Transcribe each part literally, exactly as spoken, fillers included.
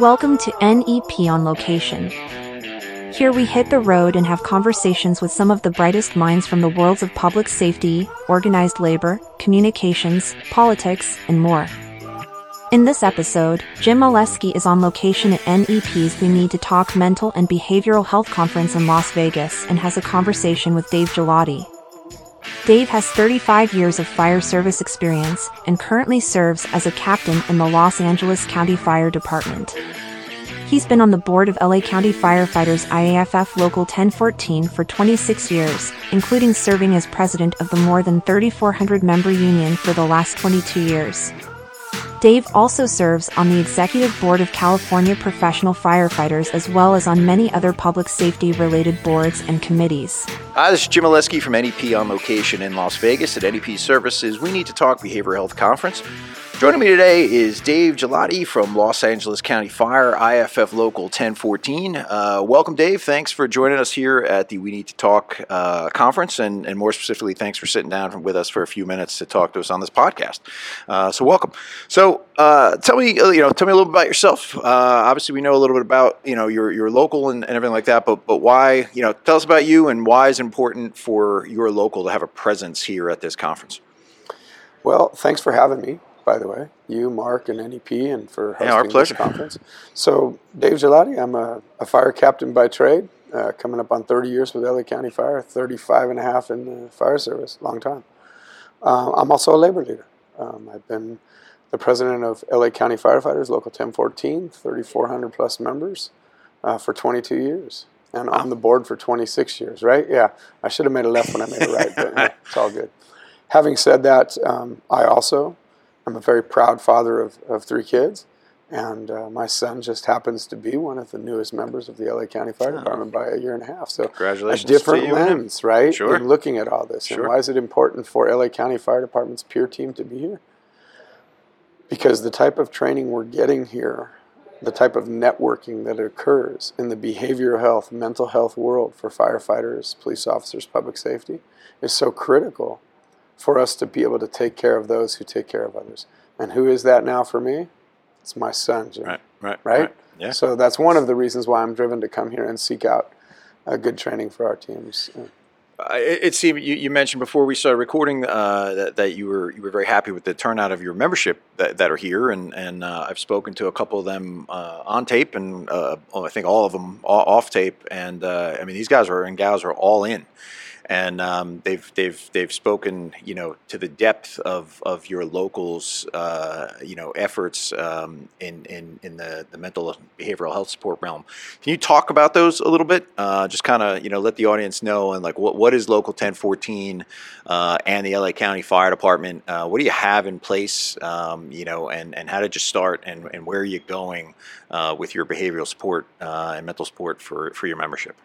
Welcome to N E P On Location. Here we hit the road and have conversations with some of the brightest minds from the worlds of public safety, organized labor, communications, politics, and more. In this episode, Jim Aleski is on location at N E P's We Need to Talk Mental and Behavioral Health Conference in Las Vegas and has a conversation with Dave Gillotte. Dave has thirty-five years of fire service experience and currently serves as a captain in the Los Angeles County Fire Department. He's been on the board of L A County Firefighters I A F F Local ten fourteen for twenty-six years, including serving as president of the more than thirty-four hundred member union for the last twenty-two years. Dave also serves on the executive board of California Professional Firefighters as well as on many other public safety-related boards and committees. Hi, this is Jim Aleski from N E P On Location in Las Vegas at N E P Services We Need to Talk Behavioral Health Conference. Joining me today is Dave Gillotte from Los Angeles County Fire, I A F F Local ten fourteen. Uh, welcome, Dave. Thanks for joining us here at the We Need to Talk uh, conference, and, and more specifically, thanks for sitting down with us for a few minutes to talk to us on this podcast. Uh, so, welcome. So, uh, tell me, you know, tell me a little bit about yourself. Uh, obviously, we know a little bit about, you know, your your local and, and everything like that, but but why, you know, tell us about you and why it's important for your local to have a presence here at this conference. Well, thanks for having me. By the way, you, Mark, and N E P, and for hosting yeah, our pleasure. This conference. So, Dave Gillotte, I'm a, a fire captain by trade, uh, coming up on thirty years with L A County Fire, thirty-five and a half in the fire service, long time. Uh, I'm also a labor leader. Um, I've been the president of L A County Firefighters, Local ten fourteen, thirty-four hundred plus members uh, for twenty-two years. And on the board for twenty-six years, right? Yeah, I should have made a left when I made a right, but yeah, it's all good. Having said that, um, I also... I'm a very proud father of, of three kids, and uh, my son just happens to be one of the newest members of the L A County Fire Department by a year and a half. So congratulations, a different lens, him. Right, sure. In looking at all this. Sure. And why is it important for L A County Fire Department's peer team to be here? Because the type of training we're getting here, the type of networking that occurs in the behavioral health, mental health world for firefighters, police officers, public safety, is so critical for us to be able to take care of those who take care of others. And who is that now for me? It's my son, Jim. Right, right, right. right. Yeah. So that's one of the reasons why I'm driven to come here and seek out a good training for our teams. Yeah. Uh, it, it seemed you, you mentioned before we started recording uh, that, that you were you were very happy with the turnout of your membership that, that are here, and and uh, I've spoken to a couple of them uh, on tape, and uh, well, I think all of them off tape. And uh, I mean, these guys are and gals are all in. And um, they've they've they've spoken, you know, to the depth of, of your locals, uh, you know, efforts um, in in in the, the mental and behavioral health support realm. Can you talk about those a little bit? Uh, just kind of, you know, let the audience know and like what what is Local ten fourteen uh, and the L A County Fire Department? Uh, what do you have in place? Um, you know, and, and how did you start and, and where are you going uh, with your behavioral support uh, and mental support for for your membership?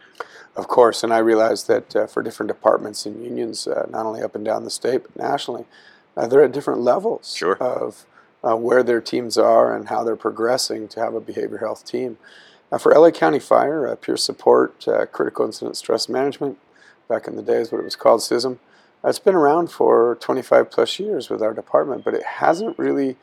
Of course, and I realize that uh, for different departments and unions, uh, not only up and down the state, but nationally, uh, they're at different levels sure. of uh, where their teams are and how they're progressing to have a behavioral health team. Uh, for L A County Fire, uh, peer support, uh, critical incident stress management, back in the day is what it was called, C I S M, uh, it's been around for twenty-five plus years with our department, but it hasn't really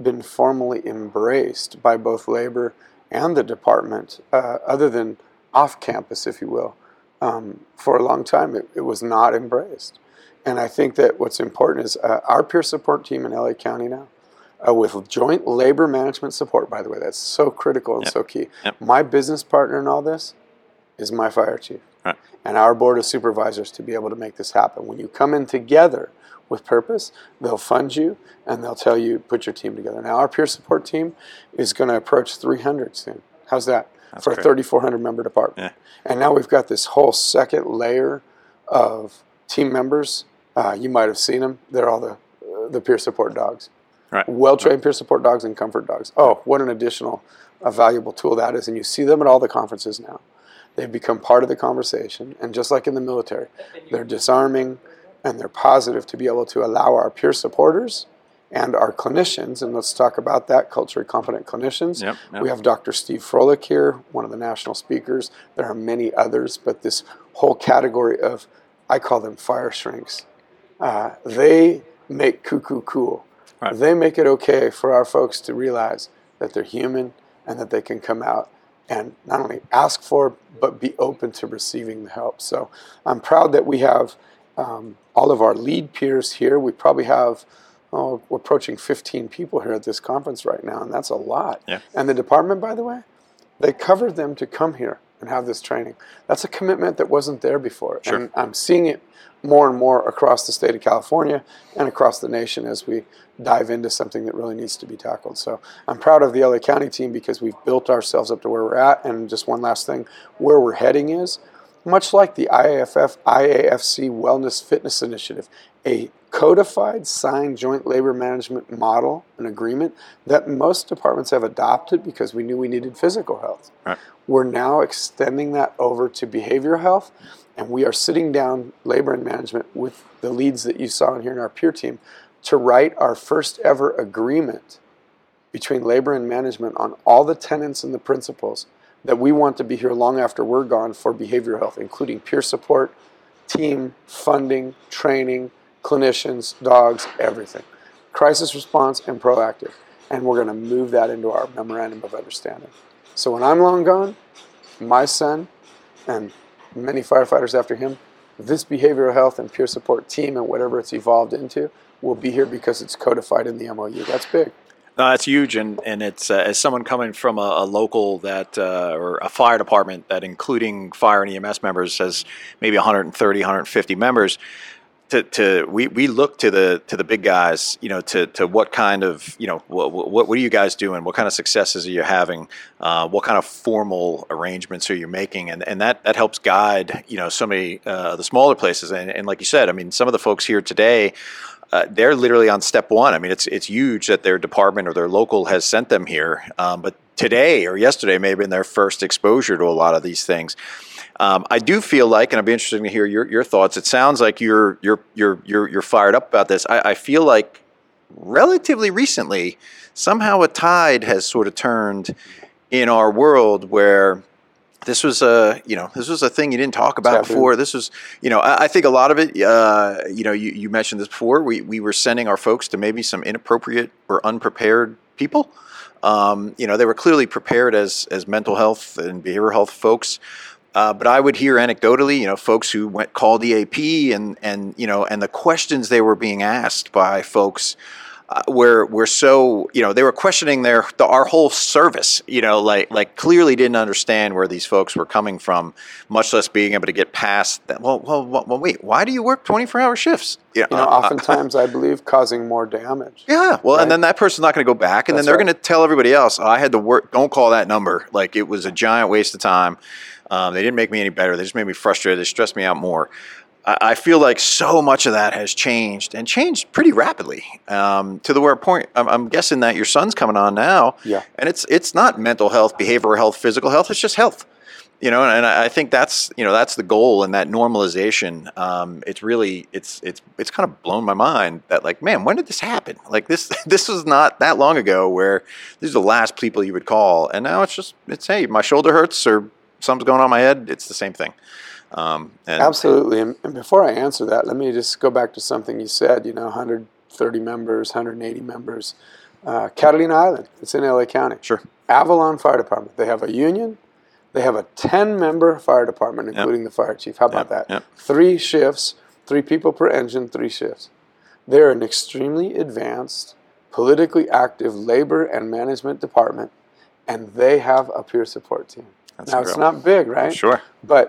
been formally embraced by both labor and the department, uh, other than off campus, if you will. Um, for a long time, it, it was not embraced. And I think that what's important is uh, our peer support team in L A County now, uh, with joint labor management support, by the way, that's so critical and yep. so key. Yep. My business partner in all this is my fire chief right. and our board of supervisors to be able to make this happen. When you come in together with purpose, they'll fund you and they'll tell you, put your team together. Now, our peer support team is going to approach three hundred soon. How's that? That's for a thirty-four hundred member department. Yeah. And now we've got this whole second layer of team members. Uh, you might have seen them. They're all the uh, the peer support dogs. Right. Well-trained right. peer support dogs and comfort dogs. Oh, what an additional uh, valuable tool that is. And you see them at all the conferences now. They've become part of the conversation. And just like in the military, they're disarming and they're positive to be able to allow our peer supporters and our clinicians, and let's talk about that, culturally competent clinicians. Yep, yep. We have Doctor Steve Froelich here, one of the national speakers. There are many others, but this whole category of, I call them fire shrinks. Uh, they make cuckoo cool. Right. They make it okay for our folks to realize that they're human and that they can come out and not only ask for, but be open to receiving the help. So I'm proud that we have um, all of our lead peers here. We probably have, oh, we're approaching fifteen people here at this conference right now, and that's a lot. Yeah. And the department, by the way, they covered them to come here and have this training. That's a commitment that wasn't there before. Sure. And I'm seeing it more and more across the state of California and across the nation as we dive into something that really needs to be tackled. So I'm proud of the L A County team because we've built ourselves up to where we're at. And just one last thing, where we're heading is, much like the I A F F, I A F C Wellness Fitness Initiative, a codified signed joint labor management model, an agreement that most departments have adopted because we knew we needed physical health. Right. We're now extending that over to behavioral health, and we are sitting down, labor and management, with the leads that you saw in here in our peer team, to write our first ever agreement between labor and management on all the tenants and the principles that we want to be here long after we're gone for behavioral health, including peer support, team, funding, training, clinicians, dogs, everything. Crisis response and proactive. And we're going to move that into our memorandum of understanding. So when I'm long gone, my son and many firefighters after him, this behavioral health and peer support team and whatever it's evolved into will be here because it's codified in the M O U. That's big. No, that's huge, and and it's uh, as someone coming from a, a local that uh, or a fire department that, including fire and E M S members, has maybe one hundred thirty, one hundred fifty members. To, to we, we look to the to the big guys, you know, to, to what kind of, you know, what, what what are you guys doing? What kind of successes are you having? Uh, what kind of formal arrangements are you making? And and that, that helps guide, you know, so many uh, the smaller places. And, and like you said, I mean, some of the folks here today, Uh, they're literally on step one. I mean, it's it's huge that their department or their local has sent them here. Um, but today or yesterday may have been their first exposure to a lot of these things. Um, I do feel like, and I'd be interested to hear your, your thoughts. It sounds like you're you're you're you're you're fired up about this. I, I feel like relatively recently, somehow a tide has sort of turned in our world where this was a, you know, this was a thing you didn't talk about exactly. before. This was, you know, I, I think a lot of it, uh, you know, you, you mentioned this before. We we were sending our folks to maybe some inappropriate or unprepared people. Um, you know, they were clearly prepared as as mental health and behavioral health folks. Uh, but I would hear anecdotally, you know, folks who went called E A P and and you know, and the questions they were being asked by folks. Uh, where we're so, you know, they were questioning their the, our whole service, you know, like like clearly didn't understand where these folks were coming from, much less being able to get past that. Well, well, well wait, why do you work twenty-four hour shifts? You know, you know oftentimes, I believe, causing more damage. Yeah, well, right? And then that person's not going to go back, and That's then they're right. going to tell everybody else, oh, I had to work, don't call that number. Like, it was a giant waste of time. Um, they didn't make me any better. They just made me frustrated. They stressed me out more. I feel like so much of that has changed and changed pretty rapidly um, to the where point. I'm, I'm guessing that your son's coming on now, yeah. And it's it's not mental health, behavioral health, physical health. It's just health, you know. And, and I think that's you know that's the goal and that normalization. Um, it's really it's it's it's kind of blown my mind that like man, when did this happen? Like this this was not that long ago where these are the last people you would call, and now it's just it's hey, my shoulder hurts or something's going on in my head. It's the same thing. Um, and, Absolutely. And, and before I answer that, let me just go back to something you said, you know, one hundred thirty members, one hundred eighty members. Uh, Catalina Island, it's in L A County. Sure. Avalon Fire Department. They have a union. They have a ten-member fire department, including yep. the fire chief. How about yep. that? Yep. Three shifts, three people per engine, three shifts. They're an extremely advanced, politically active labor and management department, and they have a peer support team. That's now, incredible. It's not big, right? Sure. But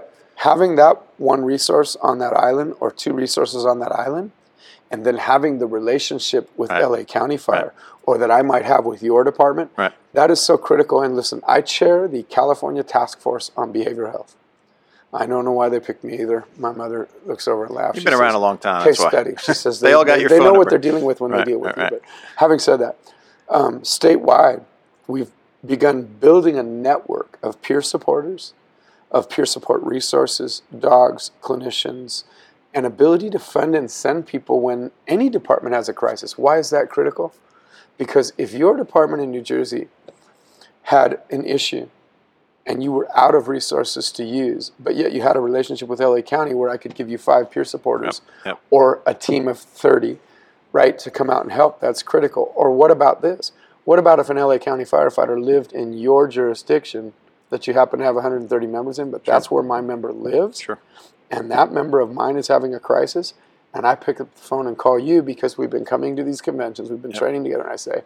having that one resource on that island or two resources on that island, and then having the relationship with right. L A County Fire right. or that I might have with your department, right. that is so critical. And listen, I chair the California Task Force on Behavioral Health. I don't know why they picked me either. My mother looks over and laughs. You've she been says, around a long time. Case that's study. Why. She says they, they all got they, your they phone know number. What they're dealing with when right. they deal with right. you. But having said that, um, statewide, we've begun building a network of peer supporters, of peer support resources, dogs, clinicians, and ability to fund and send people when any department has a crisis. Why is that critical? Because if your department in New Jersey had an issue and you were out of resources to use, but yet you had a relationship with L A County where I could give you five peer supporters yep, yep. or a team of thirty, right, to come out and help, that's critical. Or what about this? What about if an L A County firefighter lived in your jurisdiction that you happen to have one hundred thirty members in, but sure. that's where my member lives, sure. and that member of mine is having a crisis, and I pick up the phone and call you because we've been coming to these conventions, we've been yep. training together, and I say,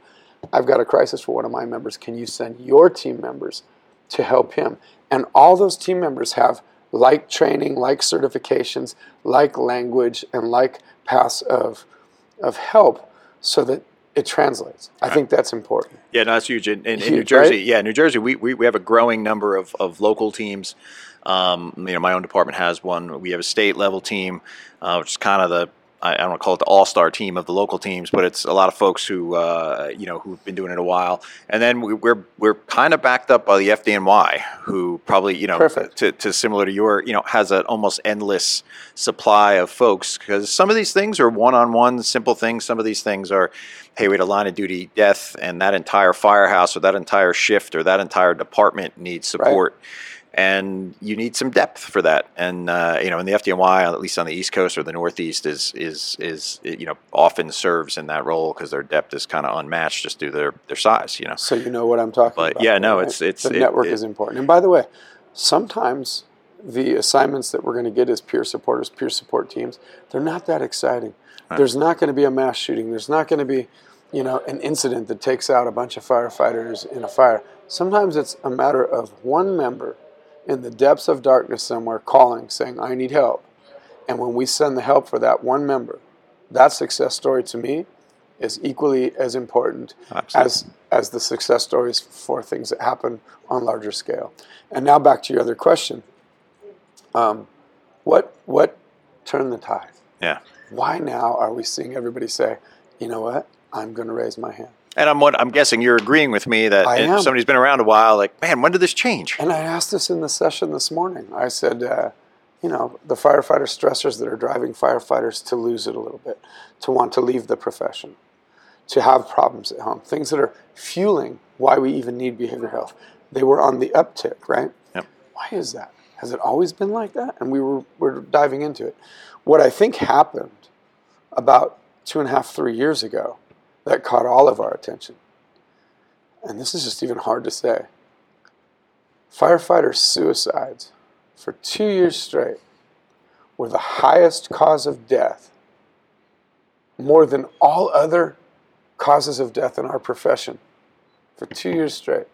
I've got a crisis for one of my members. Can you send your team members to help him? And all those team members have like training, like certifications, like language, and like paths of of help so that it translates. I right. think that's important. Yeah, no, that's huge. In, in, huge, in New Jersey, right? yeah, New Jersey, we, we, we have a growing number of, of local teams. Um, you know, my own department has one. We have a state level team, uh, which is kind of the, I don't want to call it the all-star team of the local teams, but it's a lot of folks who, uh, you know, who've been doing it a while. And then we, we're we're kind of backed up by the F D N Y, who probably, you know, Perfect. to, to similar to your, you know, has an almost endless supply of folks, because some of these things are one-on-one simple things. Some of these things are, hey, we had a line of duty death, and that entire firehouse or that entire shift or that entire department needs support. Right. And you need some depth for that, and uh, you know, in the F D N Y, at least on the East Coast or the Northeast, is is is you know often serves in that role because their depth is kind of unmatched just due to their their size, you know. So you know what I'm talking but, about. But yeah, no, right? it's it's the it, network it, is important. And by the way, sometimes the assignments that we're going to get as peer supporters, peer support teams, they're not that exciting. Huh. There's not going to be a mass shooting. There's not going to be, you know, an incident that takes out a bunch of firefighters in a fire. Sometimes it's a matter of one member in the depths of darkness somewhere calling, saying, I need help. And when we send the help for that one member, that success story to me is equally as important Absolutely. as as the success stories for things that happen on larger scale. And now back to your other question. Um, what what turned the tide? Yeah. Why now are we seeing everybody say, you know what, I'm going to raise my hand? And I'm what I'm guessing you're agreeing with me that if somebody's been around a while, like, man, when did this change? And I asked this in the session this morning. I said, uh, you know, the firefighter stressors that are driving firefighters to lose it a little bit, to want to leave the profession, to have problems at home, things that are fueling why we even need behavioral health. They were on the uptick, right? Yep. Why is that? Has it always been like that? And we were we're diving into it. What I think happened about two and a half, three years ago that caught all of our attention, and this is just even hard to say, firefighter suicides for two years straight were the highest cause of death, more than all other causes of death in our profession, for two years straight.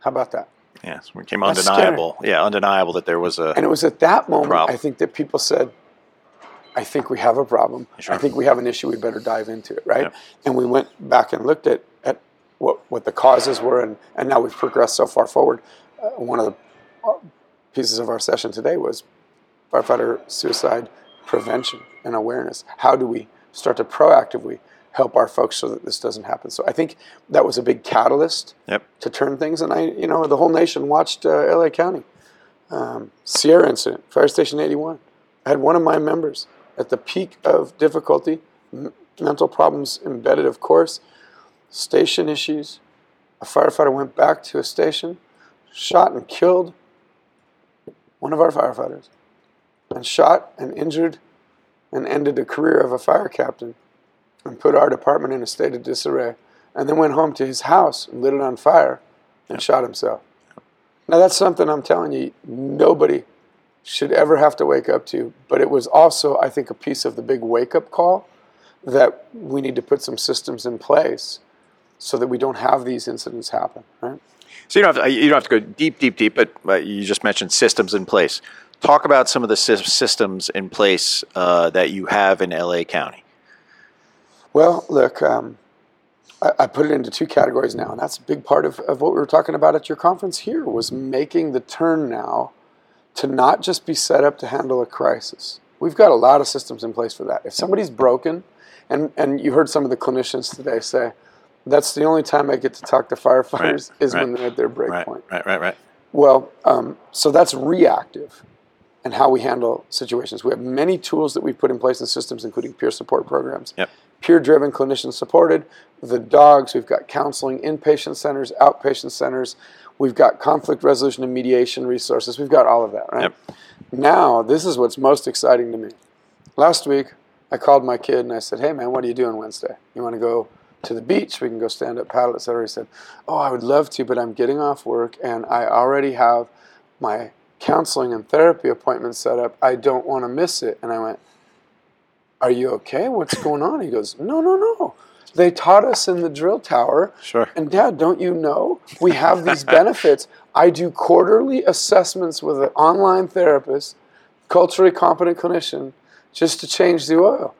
How about that? Yeah, so it became undeniable. Yeah, undeniable that there was a And it was at that moment, problem. I think, that people said, I think we have a problem. Sure. I think we have an issue. We better dive into it, right? Yep. And we went back and looked at, at what what the causes were, and, and now we've progressed so far forward. Uh, one of the pieces of our session today was firefighter suicide prevention and awareness. How do we start to proactively help our folks so that this doesn't happen? So I think that was a big catalyst yep. to turn things. And I, you know, the whole nation watched uh, L A County, um, Sierra incident, Fire Station eighty-one. I had one of my members at the peak of difficulty, m- mental problems embedded, of course, station issues. A firefighter went back to a station, shot and killed one of our firefighters, and shot and injured and ended the career of a fire captain and put our department in a state of disarray, and then went home to his house and lit it on fire and yep. shot himself. Now that's something I'm telling you, nobody should ever have to wake up to, but it was also, I think, a piece of the big wake-up call that we need to put some systems in place so that we don't have these incidents happen, right? So you don't have to, you don't have to go deep, deep, deep, but you just mentioned systems in place. Talk about some of the systems in place uh, that you have in L A County. Well, look, um, I, I put it into two categories now, and that's a big part of, of what we were talking about at your conference here, was making the turn now to not just be set up to handle a crisis. We've got a lot of systems in place for that. If somebody's broken, and, and you heard some of the clinicians today say, that's the only time I get to talk to firefighters right, is right, when they're at their break right, point. Right, right, right. Well, um, so that's reactive and how we handle situations. We have many tools that we've put in place in systems, including peer support programs. Yep. Peer-driven, clinician-supported, the dogs, we've got counseling, inpatient centers, outpatient centers, we've got conflict resolution and mediation resources, we've got all of that, right? Yep. Now, this is what's most exciting to me. Last week, I called my kid and I said, hey man, what are you doing Wednesday? You want to go to the beach, we can go stand up paddle, et cetera. He said, oh, I would love to, but I'm getting off work and I already have my counseling and therapy appointment set up. I don't want to miss it. And I went, are you okay? What's going on? He goes, no, no, no. They taught us in the drill tower. Sure. And Dad, don't you know? We have these benefits. I do quarterly assessments with an online therapist, culturally competent clinician, just to change the oil.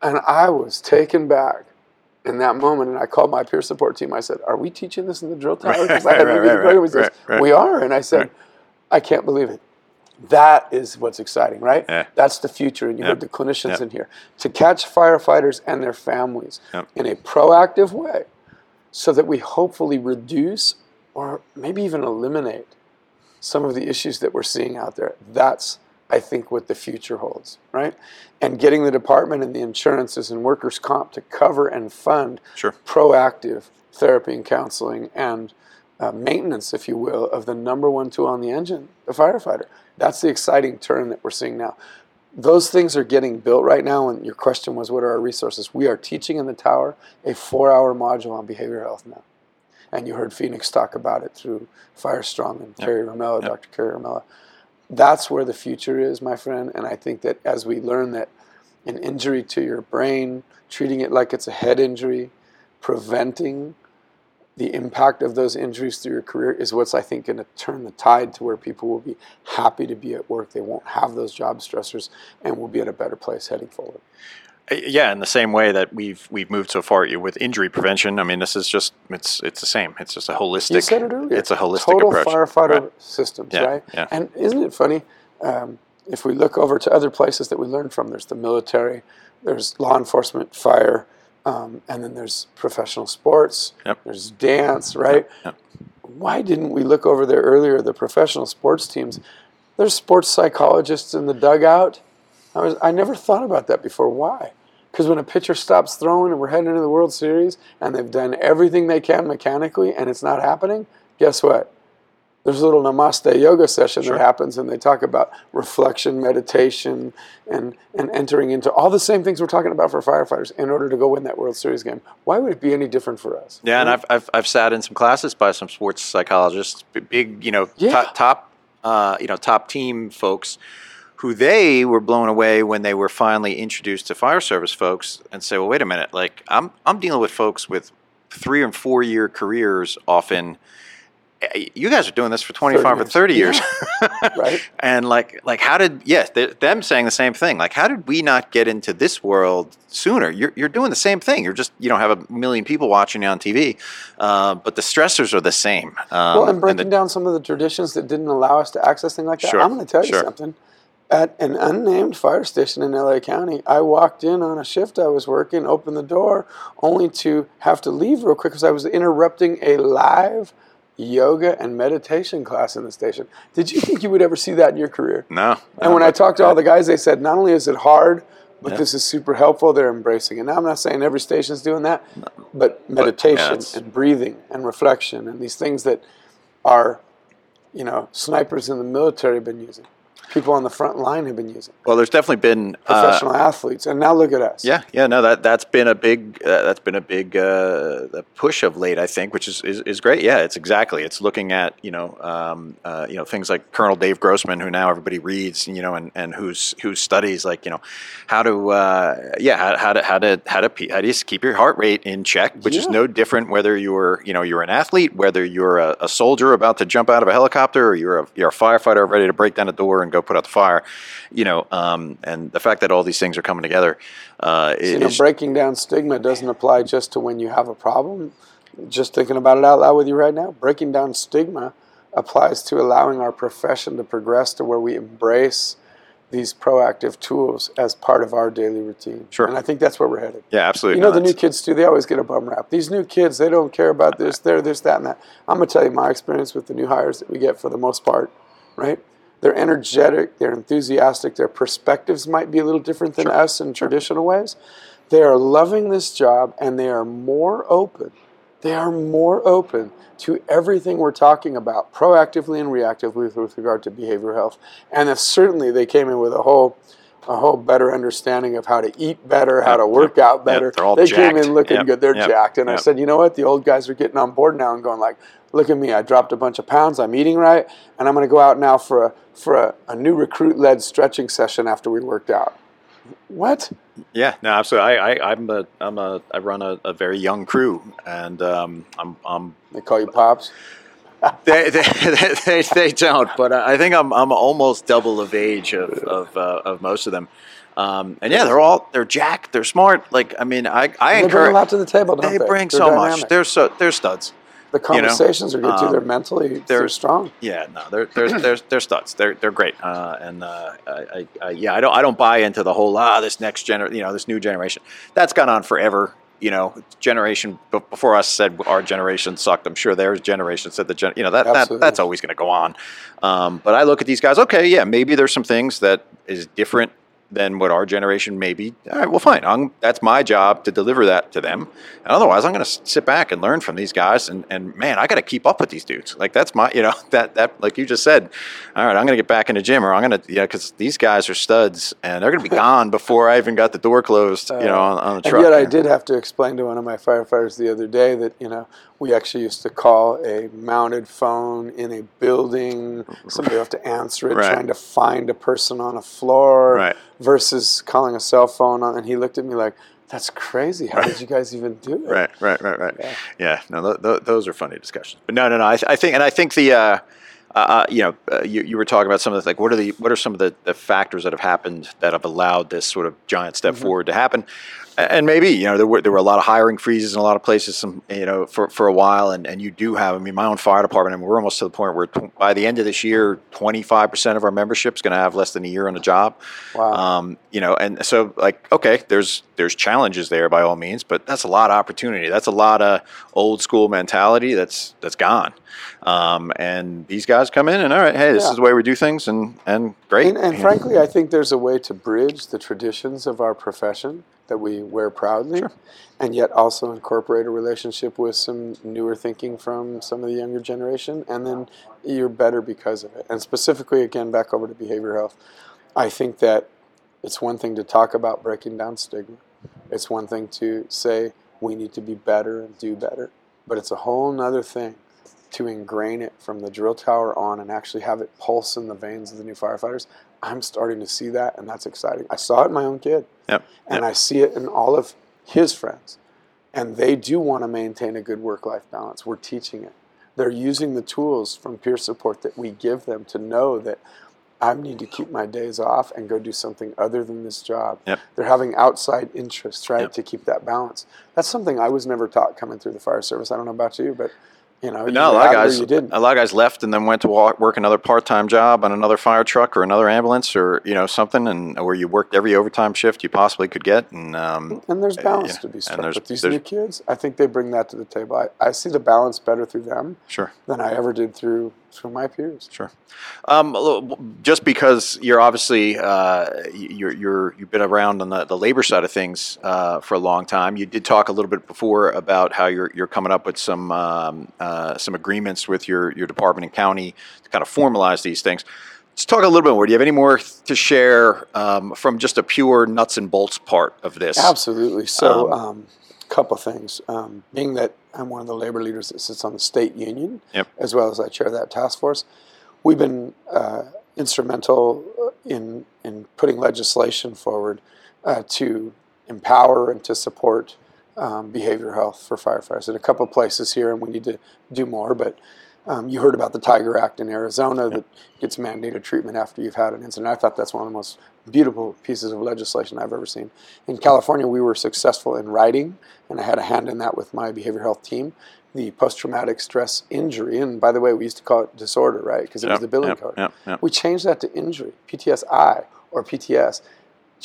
And I was taken back in that moment, and I called my peer support team. I said, are we teaching this in the drill tower? Because I had right, right, the program. He says, right, right. We are. And I said, right. I can't believe it. That is what's exciting, right? Yeah. That's the future, and you yep. heard the clinicians yep. in here. To catch firefighters and their families yep. in a proactive way so that we hopefully reduce or maybe even eliminate some of the issues that we're seeing out there. That's, I think, what the future holds, right? And getting the department and the insurances and workers' comp to cover and fund sure. proactive therapy and counseling and Uh, maintenance, if you will, of the number one tool on the engine, the firefighter. That's the exciting turn that we're seeing now. Those things are getting built right now, and your question was, what are our resources? We are teaching in the tower a four-hour module on behavioral health now. And you heard Phoenix talk about it through Fire Strong and yep. Kerry Romella, yep. Doctor Kerry Romella. That's where the future is, my friend, and I think that as we learn that an injury to your brain, treating it like it's a head injury, preventing the impact of those injuries through your career is what's, I think, going to turn the tide to where people will be happy to be at work. They won't have those job stressors and will be at a better place heading forward. Yeah, in the same way that we've we've moved so far with injury prevention, I mean, this is just, it's it's the same. It's just a holistic. You said it earlier. It's a holistic total approach. Total firefighter right. systems, yeah, right? Yeah. And isn't it funny, um, if we look over to other places that we learn from, there's the military, there's law enforcement, fire, Um, and then there's professional sports, yep. there's dance, right? Yep. Yep. Why didn't we look over there earlier, the professional sports teams? There's sports psychologists in the dugout. I was, I never thought about that before. Why? Because when a pitcher stops throwing and we're heading into the World Series and they've done everything they can mechanically and it's not happening, guess what? There's a little namaste yoga session sure. that happens, and they talk about reflection, meditation, and, and entering into all the same things we're talking about for firefighters in order to go win that World Series game. Why would it be any different for us? Yeah, right? And I've, I've I've sat in some classes by some sports psychologists, big you know yeah. top top uh, you know top team folks, who they were blown away when they were finally introduced to fire service folks, and say, well, wait a minute, like I'm I'm dealing with folks with three and four year careers often. You guys are doing this for twenty-five or thirty years, yeah. right? And like, like, how did yes, they, them saying the same thing? Like, how did we not get into this world sooner? You're you're doing the same thing. You're just you don't have a million people watching you on T V, uh, but the stressors are the same. Um, well, and breaking and the, down some of the traditions that didn't allow us to access things like that. Sure, I'm going to tell you sure. something. At an unnamed fire station in L A County, I walked in on a shift I was working, opened the door, only to have to leave real quick because I was interrupting a live yoga and meditation class in the station. Did you think you would ever see that in your career? No. And when I talked to all the guys, they said, not only is it hard, but yeah. this is super helpful. They're embracing it. Now, I'm not saying every station's doing that, but meditation but, yeah, and breathing and reflection and these things that are, you know, snipers in the military have been using. People on the front line have been using. Well, there's definitely been professional uh, athletes, and now look at us. Yeah, yeah, no, that that's been a big uh, that's been a big uh, push of late, I think, which is, is, is great. Yeah, it's exactly it's looking at you know um, uh, you know things like Colonel Dave Grossman, who now everybody reads, you know, and and who's who studies like you know how to uh, yeah how, how to how to how to how do you keep your heart rate in check, which yeah. is no different whether you're you know you're an athlete, whether you're a, a soldier about to jump out of a helicopter, or you're a you're a firefighter ready to break down a door and go put out the fire, you know, um, and the fact that all these things are coming together. Uh, so, you know, breaking down stigma doesn't apply just to when you have a problem. Just thinking about it out loud with you right now, breaking down stigma applies to allowing our profession to progress to where we embrace these proactive tools as part of our daily routine. Sure. And I think that's where we're headed. Yeah, absolutely. You know, no, the new kids too, they always get a bum rap. These new kids, they don't care about this, there, this, that, and that. I'm going to tell you my experience with the new hires that we get for the most part, right? They're energetic, they're enthusiastic, their perspectives might be a little different than sure. us in sure. traditional ways. They are loving this job and they are more open. They are more open to everything we're talking about proactively and reactively with regard to behavioral health. And if certainly they came in with a whole a whole better understanding of how to eat better, how to work out better. Yep, they're all they jacked. Came in looking yep, good. They're yep, jacked. And yep. I said, you know what? The old guys are getting on board now and going like, look at me. I dropped a bunch of pounds. I'm eating right. And I'm going to go out now for a for a, a new recruit-led stretching session after we worked out. What? Yeah, no, absolutely. I, I, I'm a, I'm a, I run a, a very young crew, and um, I'm, I'm. They call you pops. they, they, they, they, they don't. But I think I'm, I'm almost double of age of, of, uh, of most of them. Um, and yeah, they're all, they're jacked, they're smart. Like, I mean, I, I they encourage. They bring a lot to the table. Don't they, they bring they're so dynamic. Much. They're so, they're studs. The conversations you know, are good too. Um, they're mentally, they're, they're strong. Yeah, no, they're they're they're, they're studs. They're they're great. Uh, and uh, I, I, I, yeah, I don't I don't buy into the whole ah this next gener, you know, this new generation. That's gone on forever. You know, generation before us said our generation sucked. I'm sure theirs generation said the gen, you know that, that that's always going to go on. Um, but I look at these guys. Okay, yeah, maybe there's some things that is different than what our generation may be. All right, well, fine. I'm, that's my job to deliver that to them. And otherwise, I'm going to sit back and learn from these guys. And, and man, I got to keep up with these dudes. Like, that's my, you know, that, that like you just said, all right, I'm going to get back in the gym or I'm going to, yeah, because these guys are studs and they're going to be gone before I even got the door closed, you know, on, on the truck. And yet I did have to explain to one of my firefighters the other day that, you know, we actually used to call a mounted phone in a building. Somebody would have to answer it, right. Trying to find a person on a floor. Right. Versus calling a cell phone on, and he looked at me like, "That's crazy! How right. did you guys even do it?" Right, right, right, right. Yeah, yeah. No, th- th- those are funny discussions. But no, no, no. I, th- I think, and I think the, uh, uh, you know, uh, you, you were talking about some of the like, what are the, what are some of the, the factors that have happened that have allowed this sort of giant step mm-hmm. forward to happen? And maybe, you know, there were there were a lot of hiring freezes in a lot of places, some you know, for, for a while. And, and you do have, I mean, my own fire department, I mean, we're almost to the point where tw- by the end of this year, twenty-five percent of our membership is going to have less than a year on the job. Wow. Um, you know, and so, like, okay, there's there's challenges there by all means, but that's a lot of opportunity. That's a lot of old school mentality that's that's gone. Um, and these guys come in and, all right, hey, this yeah. is the way we do things, and, and great. And, and frankly, I think there's a way to bridge the traditions of our profession that we wear proudly, sure. and yet also incorporate a relationship with some newer thinking from some of the younger generation, and then you're better because of it. And specifically, again, back over to behavioral health, I think that it's one thing to talk about breaking down stigma. It's one thing to say we need to be better and do better, but it's a whole nother thing to ingrain it from the drill tower on and actually have it pulse in the veins of the new firefighters. I'm starting to see that, and that's exciting. I saw it in my own kid, yep. and yep. I see it in all of his friends. And they do want to maintain a good work-life balance. We're teaching it. They're using the tools from peer support that we give them to know that I need to keep my days off and go do something other than this job. Yep. They're having outside interests, right, yep. to keep that balance. That's something I was never taught coming through the fire service. I don't know about you, but... You know, no, a lot of guys, a lot of guys left and then went to walk, work another part-time job on another fire truck or another ambulance or, you know, something, and where you worked every overtime shift you possibly could get. And um, and there's balance uh, yeah. to be struck. But these new kids, I think they bring that to the table. I, I see the balance better through them sure. than I ever did through through my peers. Sure. Um, just because you're obviously uh, you're you're you've been around on the, the labor side of things uh, for a long time. You did talk a little bit before about how you're you're coming up with some. Um, Uh, some agreements with your, your department and county to kind of formalize these things. Let's talk a little bit more. Do you have any more th- to share um, from just a pure nuts and bolts part of this? Absolutely. So a um, um, couple things. Um, being that I'm one of the labor leaders that sits on the state union, yep. as well as I chair that task force, we've been uh, instrumental in, in putting legislation forward uh, to empower and to support Um, behavioral health for firefighters in a couple of places here, and we need to do more. But um, you heard about the Tiger Act in Arizona that gets mandated treatment after you've had an incident. I thought that's one of the most beautiful pieces of legislation I've ever seen. In California, we were successful in writing, and I had a hand in that with my behavioral health team, the post-traumatic stress injury. And by the way, we used to call it disorder, right? Because it yep, was the billing yep, code. Yep, yep. We changed that to injury, P T S I or P T S,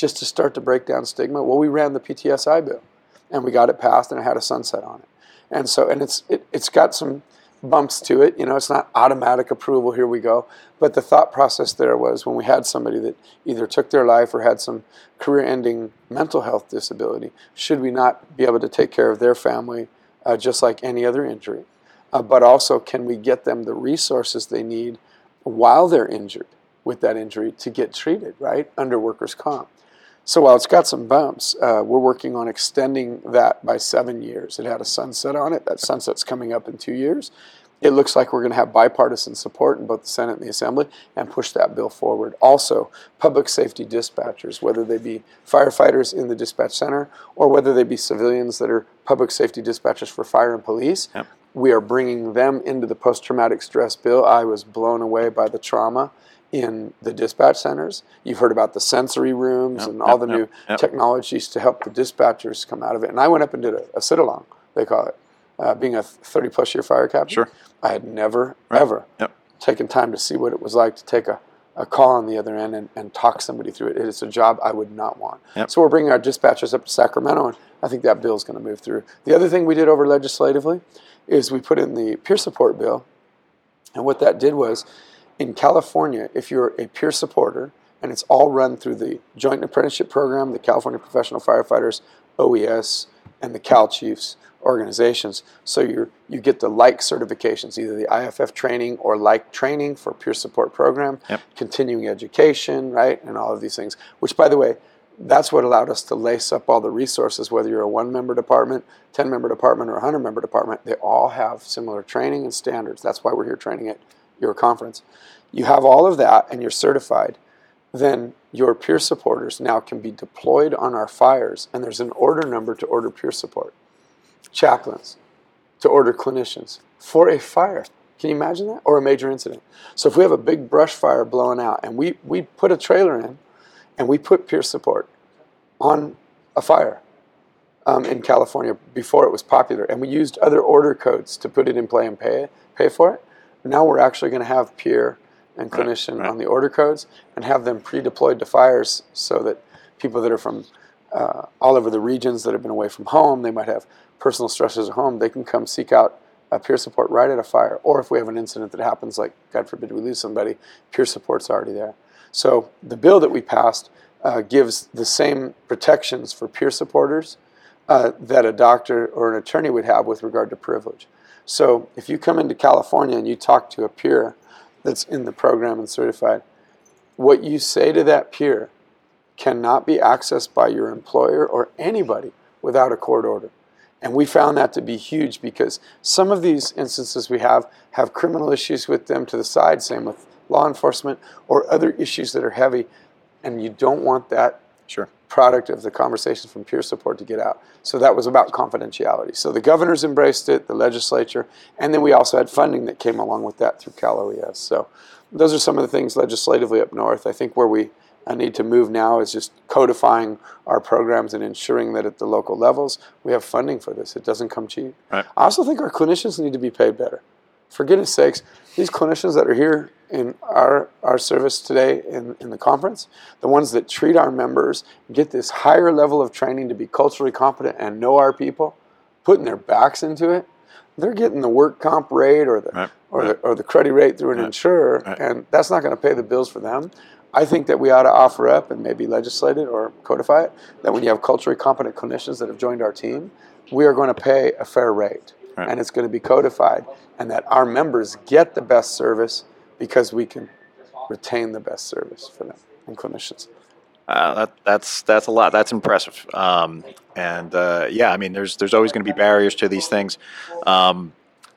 just to start to break down stigma. Well, we ran the P T S I bill. And we got it passed, and it had a sunset on it, and so and it's it, it's got some bumps to it. You know, it's not automatic approval. Here we go. But the thought process there was when we had somebody that either took their life or had some career-ending mental health disability, should we not be able to take care of their family uh, just like any other injury? Uh, but also, can we get them the resources they need while they're injured? with that injury to get treated, right, under workers' comp. So while it's got some bumps, uh, we're working on extending that by seven years. It had a sunset on it. That sunset's coming up in two years. It looks like we're going to have bipartisan support in both the Senate and the Assembly and push that bill forward. Also, public safety dispatchers, whether they be firefighters in the dispatch center or whether they be civilians that are public safety dispatchers for fire and police, yep. we are bringing them into the post-traumatic stress bill. I was blown away by the trauma in the dispatch centers. You've heard about the sensory rooms yep, and all yep, the new yep. technologies to help the dispatchers come out of it. And I went up and did a, a sit-along, they call it. Uh, being a thirty-plus year fire captain, sure. I had never, right. ever yep. taken time to see what it was like to take a, a call on the other end and, and talk somebody through it. It's a job I would not want. Yep. So we're bringing our dispatchers up to Sacramento, and I think that bill is going to move through. The other thing we did over legislatively is we put in the peer support bill, and what that did was, in California, if you're a peer supporter, and it's all run through the Joint Apprenticeship Program, the California Professional Firefighters, O E S, and the Cal Chiefs organizations. So you you get the like certifications, either the I A F F training or like training for peer support program, yep. continuing education, right, and all of these things. Which, by the way, that's what allowed us to lace up all the resources, whether you're a one-member department, ten-member department, or a one hundred-member department. They all have similar training and standards. That's why we're here training at your conference. You have all of that and you're certified. Then your peer supporters now can be deployed on our fires, and there's an order number to order peer support. Chaplains, to order clinicians for a fire. Can you imagine that? Or a major incident. So if we have a big brush fire blowing out and we, we put a trailer in and we put peer support on a fire um, in California before it was popular, and we used other order codes to put it in play and pay, pay for it, now we're actually going to have peer and clinician right, right. on the order codes and have them pre-deployed to fires so that people that are from uh, all over the regions that have been away from home, they might have personal stresses at home, they can come seek out a peer support right at a fire. Or if we have an incident that happens, like God forbid we lose somebody, peer support's already there. So the bill that we passed uh, gives the same protections for peer supporters uh, that a doctor or an attorney would have with regard to privilege. So if you come into California and you talk to a peer that's in the program and certified, what you say to that peer cannot be accessed by your employer or anybody without a court order. And we found that to be huge because some of these instances we have have criminal issues with them to the side, same with law enforcement or other issues that are heavy, and you don't want that sure. product of the conversation from peer support to get out. So that was about confidentiality. So the governors embraced it, the legislature, and then we also had funding that came along with that through Cal O E S. So those are some of the things legislatively up north. I think where we I need to move now is just codifying our programs and ensuring that at the local levels we have funding for this. It doesn't come cheap. Right. I also think our clinicians need to be paid better. For goodness sakes, these clinicians that are here in our, our service today in, in the conference, the ones that treat our members, get this higher level of training to be culturally competent and know our people, putting their backs into it, they're getting the work comp rate or the, right. or, right. the or the cruddy rate through an right. insurer, right. and that's not going to pay the bills for them. I think that we ought to offer up and maybe legislate it or codify it, that when you have culturally competent clinicians that have joined our team, we are going to pay a fair rate. Right. And it's going to be codified, and that our members get the best service because we can retain the best service for them and clinicians. Uh, that, that's that's a lot. That's impressive. Um, and uh, yeah, I mean, there's there's always going to be barriers to these things. Um,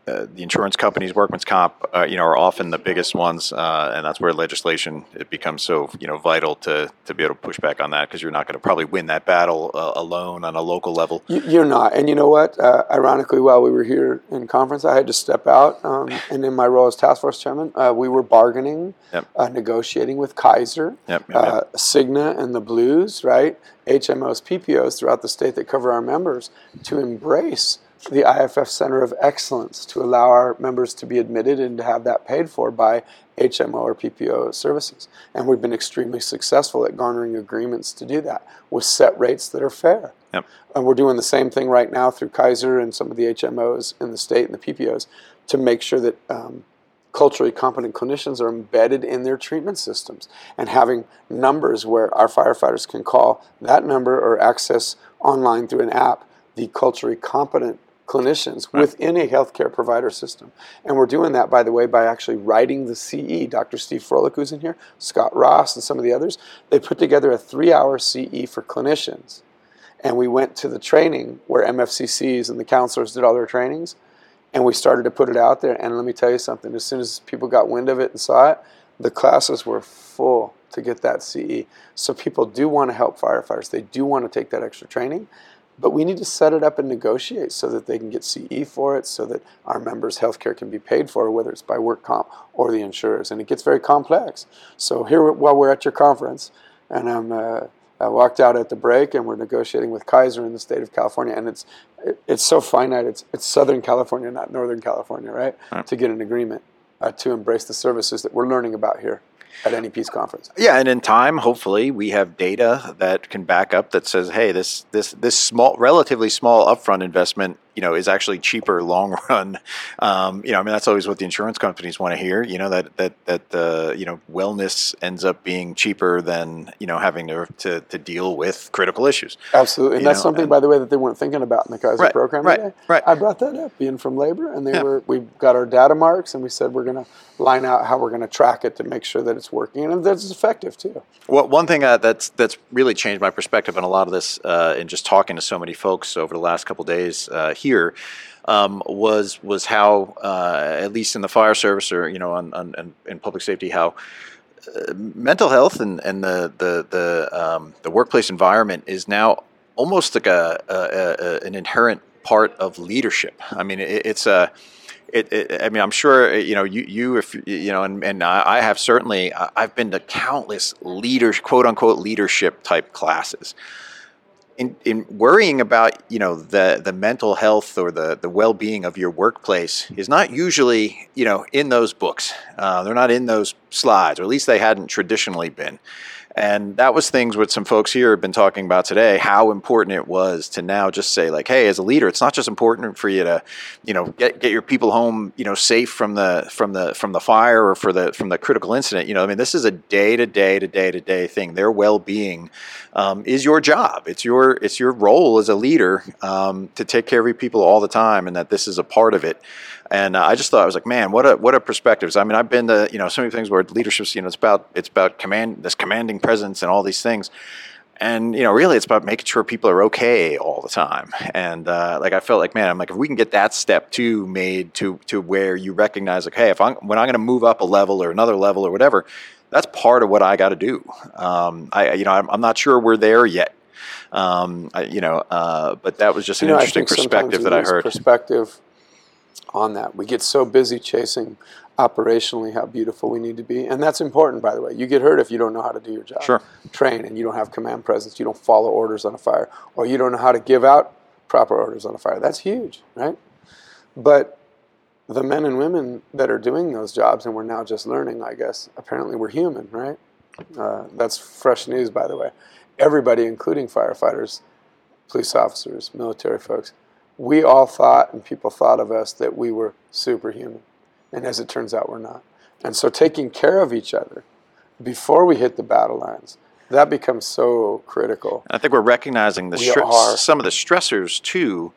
Uh, the insurance companies, workman's comp, uh, you know, are often the biggest ones, uh, and that's where legislation it becomes so, you know, vital to to be able to push back on that because you're not going to probably win that battle uh, alone on a local level. You're not, and you know what? Uh, ironically, while we were here in conference, I had to step out, um, and in my role as task force chairman, uh, we were bargaining, yep. uh, negotiating with Kaiser, yep, yep, uh, yep. Cigna, and the Blues, right? H M Os, P P Os throughout the state that cover our members to embrace the I A F F Center of Excellence to allow our members to be admitted and to have that paid for by H M O or P P O services. And we've been extremely successful at garnering agreements to do that with set rates that are fair. Yep. And we're doing the same thing right now through Kaiser and some of the H M Os in the state and the P P Os to make sure that um, culturally competent clinicians are embedded in their treatment systems and having numbers where our firefighters can call that number or access online through an app the culturally competent clinicians within a healthcare provider system. And we're doing that, by the way, by actually writing the C E. Doctor Steve Froelich, who's in here, Scott Ross, and some of the others, they put together a three-hour C E for clinicians. And we went to the training where M F C Cs and the counselors did all their trainings, and we started to put it out there. And let me tell you something, as soon as people got wind of it and saw it, the classes were full to get that C E. So people do want to help firefighters. They do want to take that extra training. But we need to set it up and negotiate so that they can get C E for it, so that our members' health care can be paid for, whether it's by work comp or the insurers. And it gets very complex. So here, while we're at your conference, and I'm, uh, I walked out at the break, and we're negotiating with Kaiser in the state of California. And it's it, it's so finite. It's, it's Southern California, not Northern California, right, right. to get an agreement uh, to embrace the services that we're learning about here at N E P's conference. Yeah, and in time, hopefully, we have data that can back up that says, hey, this this this small, relatively small upfront investment, you know, is actually cheaper long run. Um, you know, I mean, that's always what the insurance companies want to hear. You know, that that that the uh, you know, wellness ends up being cheaper than, you know, having to to, to deal with critical issues. Absolutely, and you that's know, something, and, by the way, that they weren't thinking about in the Kaiser right, program. Right, today. right. I brought that up, being from labor, and they yeah. were we got our data marks, and we said we're going to line out how we're going to track it to make sure that it's working and that it's effective too. Well, one thing uh, that's that's really changed my perspective on a lot of this, uh, in just talking to so many folks over the last couple of days. Uh, here um, was was how uh, at least in the fire service, or you know, on, on, on in public safety, how uh, mental health and, and the the the, um, the workplace environment is now almost like a, a, a an inherent part of leadership. I mean, it, it's a It, it, I mean, I'm sure, you know, you, you if you know, and, and I have certainly, I've been to countless leader, quote unquote, leadership type classes. In, in worrying about, you know, the, the mental health or the, the well-being of your workplace is not usually, you know, in those books. Uh, they're not in those slides, or at least they hadn't traditionally been. And that was things with some folks here have been talking about today, how important it was to now just say, like, hey, as a leader, it's not just important for you to, you know, get, get your people home, you know, safe from the from the from the fire or for the from the critical incident. You know, I mean, this is a day to day to day to day thing. Their well-being um, is your job. It's your it's your role as a leader um, to take care of your people all the time, and that this is a part of it. And uh, I just thought, I was like, man, what a what a perspectives. I mean, I've been to, you know, so many things where leadership's, you know, it's about it's about command, this commanding presence and all these things. And, you know, really it's about making sure people are okay all the time. And uh, like, I felt like, man, I'm like, if we can get that step two made to to where you recognize, like, hey, if I'm, when I'm going to move up a level or another level or whatever, that's part of what I got to do. Um, I, you know, I'm, I'm not sure we're there yet. Um, I, you know, uh, but that was just an you know, interesting I perspective that I heard. Perspective on that. We get so busy chasing operationally how beautiful we need to be. And that's important, by the way. You get hurt if you don't know how to do your job. Sure. Train, and you don't have command presence. You don't follow orders on a fire. Or you don't know how to give out proper orders on a fire. That's huge, right? But the men and women that are doing those jobs, and we're now just learning, I guess, apparently we're human, right? Uh, that's fresh news, by the way. Everybody, including firefighters, police officers, military folks, we all thought, and people thought of us, that we were superhuman. And as it turns out, we're not. And so taking care of each other before we hit the battle lines, that becomes so critical. And I think we're recognizing the we str- some of the stressors too,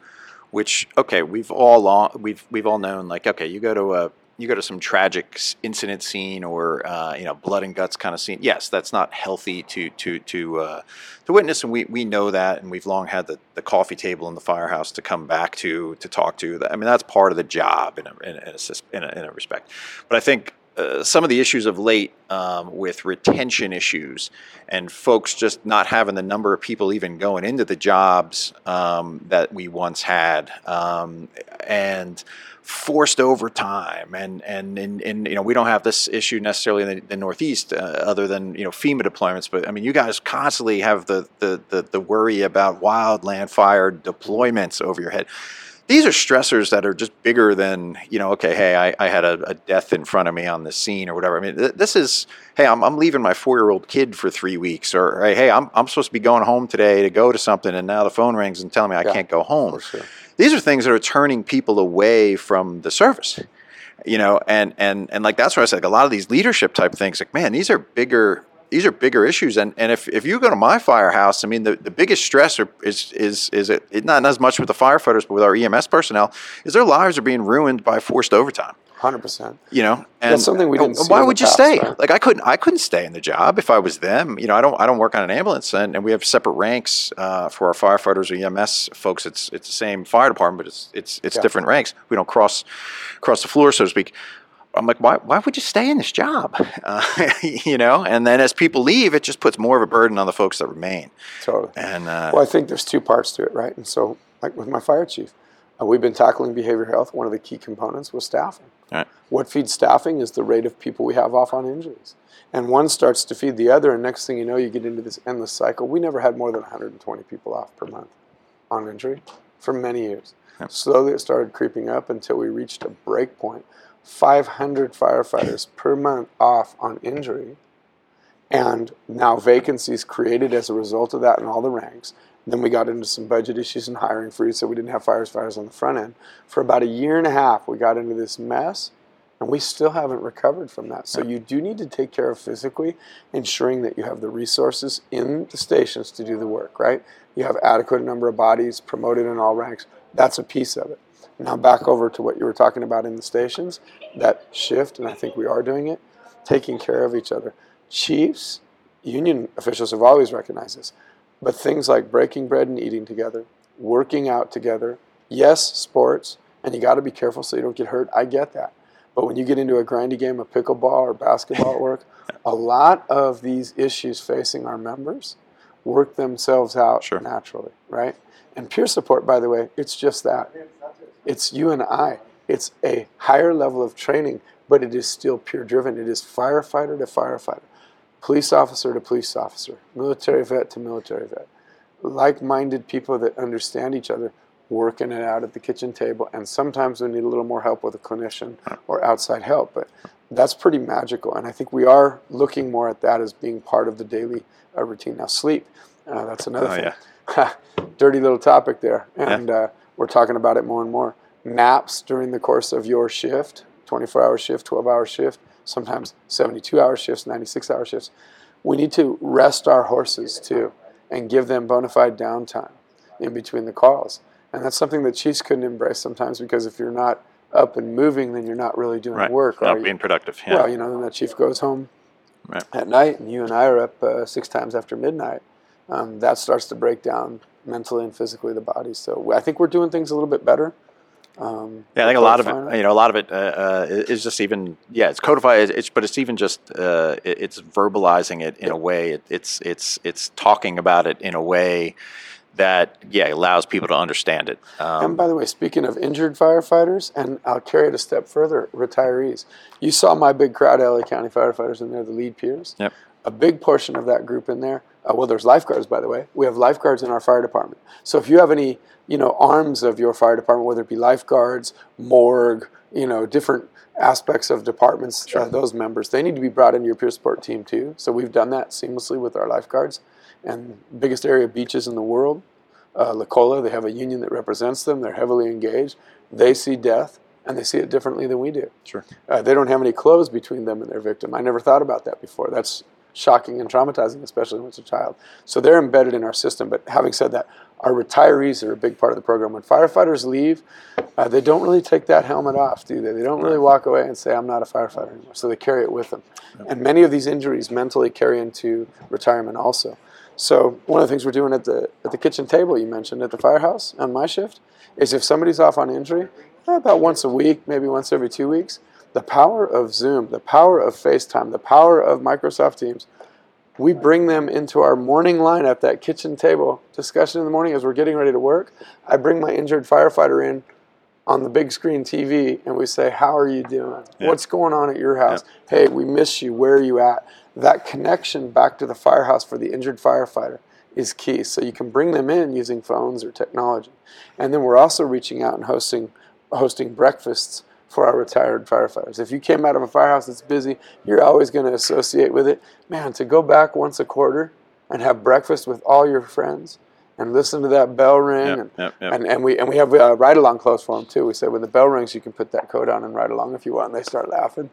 which, okay, we've all all we've we've all known, like, okay, you go to a you go to some tragic incident scene or uh, you know, blood and guts kind of scene. Yes, that's not healthy to to to uh, to witness, and we, we know that, and we've long had the, the coffee table in the firehouse to come back to to talk to. I mean, that's part of the job in a in a, in a, in a respect. But I think uh, some of the issues of late um, with retention issues and folks just not having the number of people even going into the jobs um, that we once had, um, and forced overtime, and and in, in you know, we don't have this issue necessarily in the, the Northeast, uh, other than, you know, FEMA deployments. But I mean, you guys constantly have the the the, the worry about wildland fire deployments over your head. These are stressors that are just bigger than, you know, okay, hey, I, I had a, a death in front of me on the scene or whatever. I mean, th- this is, hey, I'm, I'm leaving my four-year-old kid for three weeks, or, or hey, I'm I'm supposed to be going home today to go to something, and now the phone rings and telling me I yeah, can't go home. Sure. These are things that are turning people away from the service, you know, and, and, and like, that's where I said, like, a lot of these leadership type things, like, man, these are bigger these are bigger issues. And, and if, if you go to my firehouse, I mean, the, the biggest stressor is, is, is it, it not as much with the firefighters, but with our E M S personnel, is their lives are being ruined by forced overtime. one hundred percent. You know, and that's something we didn't see. Why would you stay? Like I couldn't, I couldn't stay in the job if I was them. You know, I don't, I don't work on an ambulance, and, and we have separate ranks uh, for our firefighters or E M S folks. It's, it's the same fire department, but it's, it's, it's yeah. different ranks. We don't cross, cross the floor, so to speak. I'm like, why, why would you stay in this job? Uh, you know, and then as people leave, it just puts more of a burden on the folks that remain. Totally. And uh, well, I think there's two parts to it, right? And so, like with my fire chief, uh, we've been tackling behavioral health. One of the key components was staffing. All right. What feeds staffing is the rate of people we have off on injuries. And one starts to feed the other, and next thing you know, you get into this endless cycle. We never had more than one hundred twenty people off per month on injury for many years. Yep. Slowly it started creeping up until we reached a break point. five hundred firefighters per month off on injury, and now vacancies created as a result of that in all the ranks. And then we got into some budget issues and hiring freeze, so we didn't have firefighters on the front end. For about a year and a half, we got into this mess, and we still haven't recovered from that. So you do need to take care of physically ensuring that you have the resources in the stations to do the work, right? You have adequate number of bodies promoted in all ranks. That's a piece of it. Now back over to what you were talking about in the stations, that shift, and I think we are doing it, taking care of each other. Chiefs, union officials have always recognized this, but things like breaking bread and eating together, working out together, yes, sports, and you got to be careful so you don't get hurt. I get that. But when you get into a grindy game of pickleball or basketball at work, a lot of these issues facing our members work themselves out sure. naturally, right? And peer support, by the way, it's just that. It's you and I. It's a higher level of training, but it is still peer-driven. It is firefighter to firefighter, police officer to police officer, military vet to military vet. Like-minded people that understand each other, working it out at the kitchen table, and sometimes we need a little more help with a clinician or outside help, but that's pretty magical, and I think we are looking more at that as being part of the daily uh, routine. Now, sleep, uh, that's another oh, thing. Yeah. Dirty little topic there, and yeah. uh, we're talking about it more and more. Naps during the course of your shift, twenty-four hour shift, twelve hour shift, sometimes seventy-two hour shifts, ninety-six hour shifts. We need to rest our horses too and give them bona fide downtime in between the calls. And that's something that chiefs couldn't embrace sometimes, because if you're not up and moving, then you're not really doing right. work. Not being productive. Yeah. Well, you know, then that chief goes home right. at night, and you and I are up uh, six times after midnight. Um, that starts to break down mentally and physically the body. So I think we're doing things a little bit better. Um, yeah, I think a lot of it, you know, a lot of it uh, uh, is just even, yeah, it's codified, it's, but it's even just, uh, it's verbalizing it in yeah. a way. It, it's it's it's talking about it in a way that, yeah, allows people to understand it. Um, and by the way, speaking of injured firefighters, and I'll carry it a step further, retirees. You saw my big crowd, L A County firefighters, and they're the lead peers. Yep. A big portion of that group in there, uh, well, there's lifeguards, by the way. We have lifeguards in our fire department. So if you have any, you know, arms of your fire department, whether it be lifeguards, morgue, you know, different aspects of departments, sure. uh, those members, they need to be brought into your peer support team too. So we've done that seamlessly with our lifeguards. And biggest area of beaches in the world, uh, La Cola, they have a union that represents them. They're heavily engaged. They see death, and they see it differently than we do. Sure. Uh, they don't have any clothes between them and their victim. I never thought about that before. That's shocking and traumatizing, especially when it's a child. So they're embedded in our system. But having said that, our retirees are a big part of the program. When firefighters leave, uh, they don't really take that helmet off, do they? They don't really walk away and say, I'm not a firefighter anymore. So they carry it with them. And many of these injuries mentally carry into retirement also. So one of the things we're doing at the at the kitchen table you mentioned at the firehouse on my shift is if somebody's off on injury, eh, about once a week, maybe once every two weeks, the power of Zoom, the power of FaceTime, the power of Microsoft Teams, we bring them into our morning lineup, that kitchen table discussion in the morning as we're getting ready to work. I bring my injured firefighter in on the big screen T V, and we say, how are you doing? Yeah. What's going on at your house? Yeah. Hey, we miss you. Where are you at? That connection back to the firehouse for the injured firefighter is key. So you can bring them in using phones or technology. And then we're also reaching out and hosting hosting breakfasts for our retired firefighters. If you came out of a firehouse that's busy, you're always going to associate with it. Man, to go back once a quarter and have breakfast with all your friends and listen to that bell ring. Yep, and, yep, yep. And, and we and we have uh, ride-along clothes for them, too. We said, when the bell rings, you can put that coat on and ride along if you want. And they start laughing.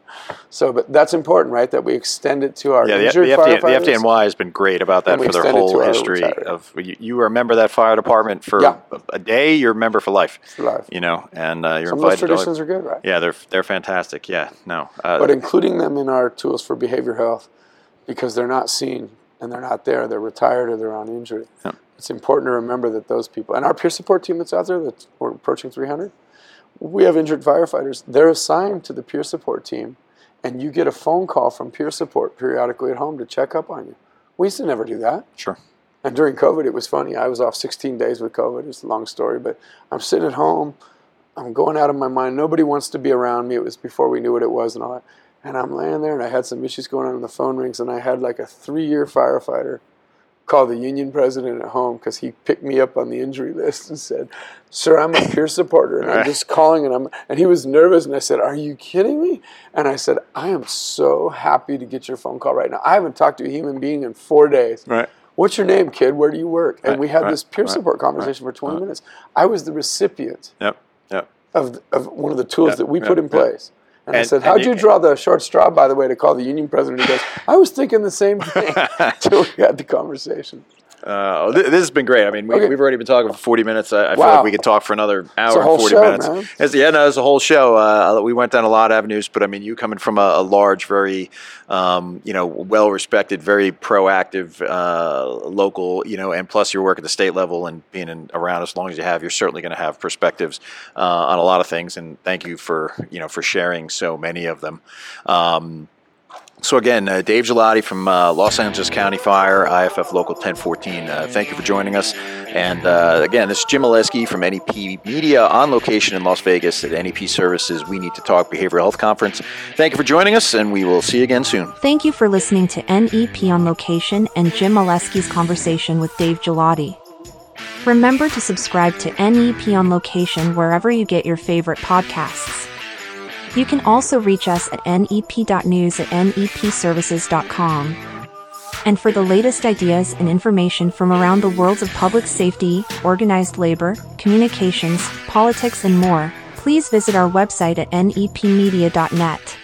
So, but that's important, right, that we extend it to our yeah, injured the, the firefighters. F D, the F D N Y has been great about that for their whole history. Of you, you are a member of that fire department for yeah. a day, you're a member for life. For life. You know, and uh, you're Some invited. Some of those traditions to, are good, right? Yeah, they're, they're fantastic. Yeah, no. Uh, but including them in our tools for behavior health, because they're not seen and they're not there. They're retired or they're on injury. Yeah. It's important to remember that those people, and our peer support team that's out there, that we're approaching three hundred, we have injured firefighters. They're assigned to the peer support team, and you get a phone call from peer support periodically at home to check up on you. We used to never do that. Sure. And during COVID, it was funny. I was off sixteen days with COVID. It's a long story, but I'm sitting at home. I'm going out of my mind. Nobody wants to be around me. It was before we knew what it was and all that. And I'm laying there, and I had some issues going on, and the phone rings, and I had like a three-year firefighter call the union president at home because he picked me up on the injury list and said, sir, I'm a peer supporter, and I'm just calling, and I'm and he was nervous, and I said, are you kidding me? And I said, I am so happy to get your phone call right now. I haven't talked to a human being in four days. Right. What's your name, kid? Where do you work? And right, we had right, this peer right, support conversation right, for twenty right. minutes. I was the recipient yep, yep. Of, of one of the tools yep, that we yep, put in yep. place. And, and I said, how'd you, you draw the short straw, by the way, to call the union president? He goes, I was thinking the same thing until we had the conversation. Uh, this, this has been great. I mean, we, okay. we've already been talking for forty minutes. I, I wow. feel like we could talk for another hour and forty minutes. It's the end of the whole show. Uh, we went down a lot of avenues, but I mean, you coming from a, a large, very, um, you know, well-respected, very proactive uh, local, you know, and plus your work at the state level and being in, around as long as you have, you're certainly going to have perspectives uh, on a lot of things. And thank you for, you know, for sharing so many of them. Um, So again, uh, Dave Gillotte from uh, Los Angeles County Fire, I A F F Local ten fourteen. Uh, thank you for joining us. And uh, again, this is Jim Aleski from N E P Media on location in Las Vegas at N E P Services We Need to Talk Behavioral Health Conference. Thank you for joining us, and we will see you again soon. Thank you for listening to N E P on Location and Jim Aleski's conversation with Dave Gillotte. Remember to subscribe to N E P on Location wherever you get your favorite podcasts. You can also reach us at N E P dot news at N E P services dot com. And for the latest ideas and information from around the worlds of public safety, organized labor, communications, politics, and more, please visit our website at N E P media dot net.